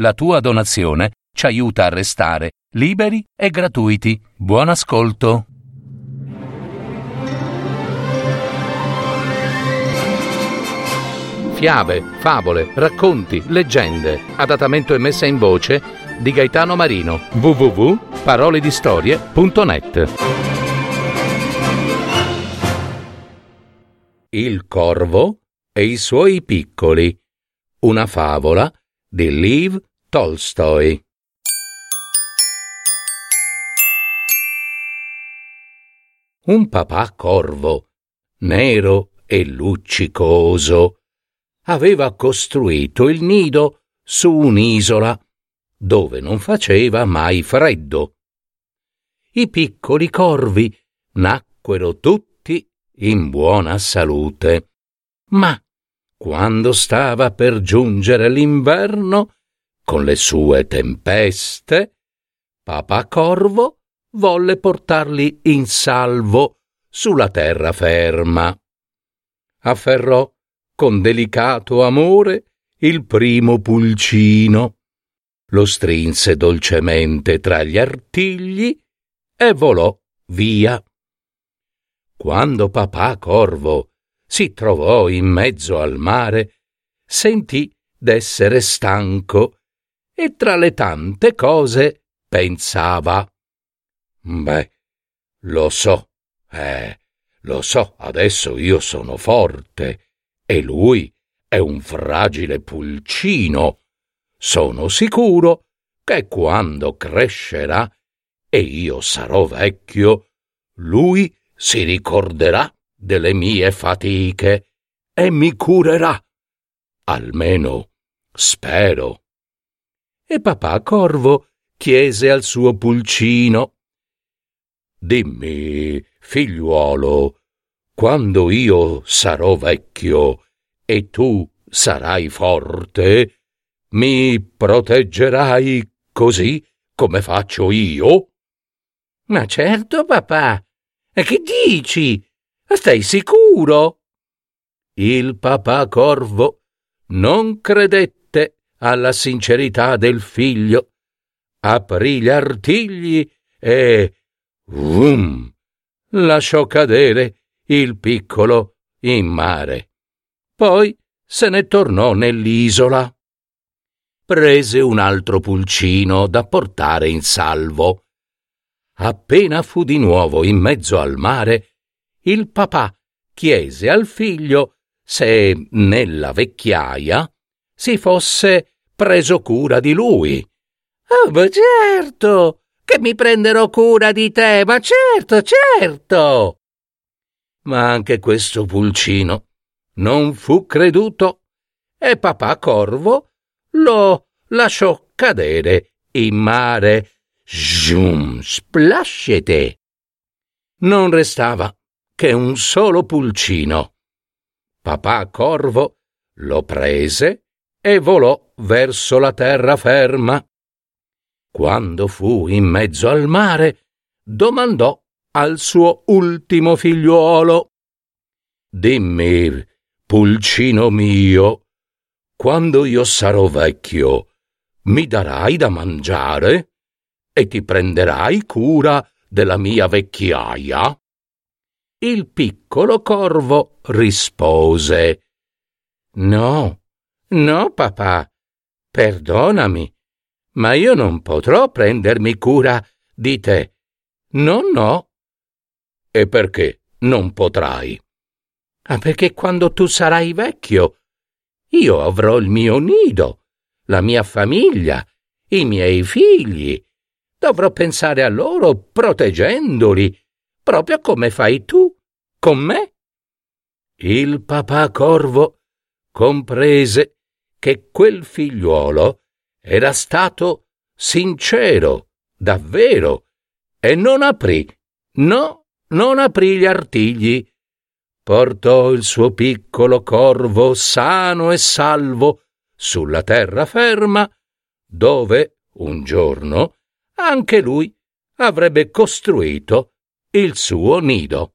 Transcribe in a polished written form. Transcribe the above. La tua donazione ci aiuta a restare liberi e gratuiti. Buon ascolto! Fiabe, favole, racconti, leggende. Adattamento e messa in voce di Gaetano Marino. www.paroledistorie.net. Il corvo e i suoi piccoli. Una favola di Lev Tolstoj. Un papà corvo, nero e luccicoso, aveva costruito il nido su un'isola dove non faceva mai freddo. I piccoli corvi nacquero tutti in buona salute, ma quando stava per giungere l'inverno, con le sue tempeste, papà corvo volle portarli in salvo sulla terraferma. Afferrò con delicato amore il primo pulcino, lo strinse dolcemente tra gli artigli e volò via. Quando papà corvo si trovò in mezzo al mare, sentì d'essere stanco e tra le tante cose pensava: beh, lo so, adesso io sono forte e lui è un fragile pulcino. Sono sicuro che quando crescerà e io sarò vecchio, lui si ricorderà delle mie fatiche e mi curerà. Almeno spero. E papà corvo chiese al suo pulcino: dimmi, figliuolo, quando io sarò vecchio e tu sarai forte, mi proteggerai così come faccio io? Ma certo, papà. E che dici? Stai sicuro? Il papà corvo non credette alla sincerità del figlio. Aprì gli artigli e vroom! Lasciò cadere il piccolo in mare. Poi se ne tornò nell'isola. Prese un altro pulcino da portare in salvo. Appena fu di nuovo in mezzo al mare, il papà chiese al figlio se nella vecchiaia si fosse preso cura di lui. «Oh, ma certo! Che mi prenderò cura di te, ma certo!» Ma anche questo pulcino non fu creduto e papà corvo lo lasciò cadere in mare. Zoom, splascete! Non restava che un solo pulcino. Papà corvo lo prese e volò verso la terraferma. Quando fu in mezzo al mare, domandò al suo ultimo figliuolo: dimmi, pulcino mio, quando io sarò vecchio, mi darai da mangiare e ti prenderai cura della mia vecchiaia? Il piccolo corvo rispose: No, papà, perdonami, ma io non potrò prendermi cura di te. No. E perché non potrai? Ah, perché quando tu sarai vecchio, io avrò il mio nido, la mia famiglia, i miei figli. Dovrò pensare a loro proteggendoli, proprio come fai tu con me. Il papà corvo comprese che quel figliuolo era stato sincero, davvero, e non aprì gli artigli. Portò il suo piccolo corvo sano e salvo sulla terraferma, dove un giorno anche lui avrebbe costruito il suo nido.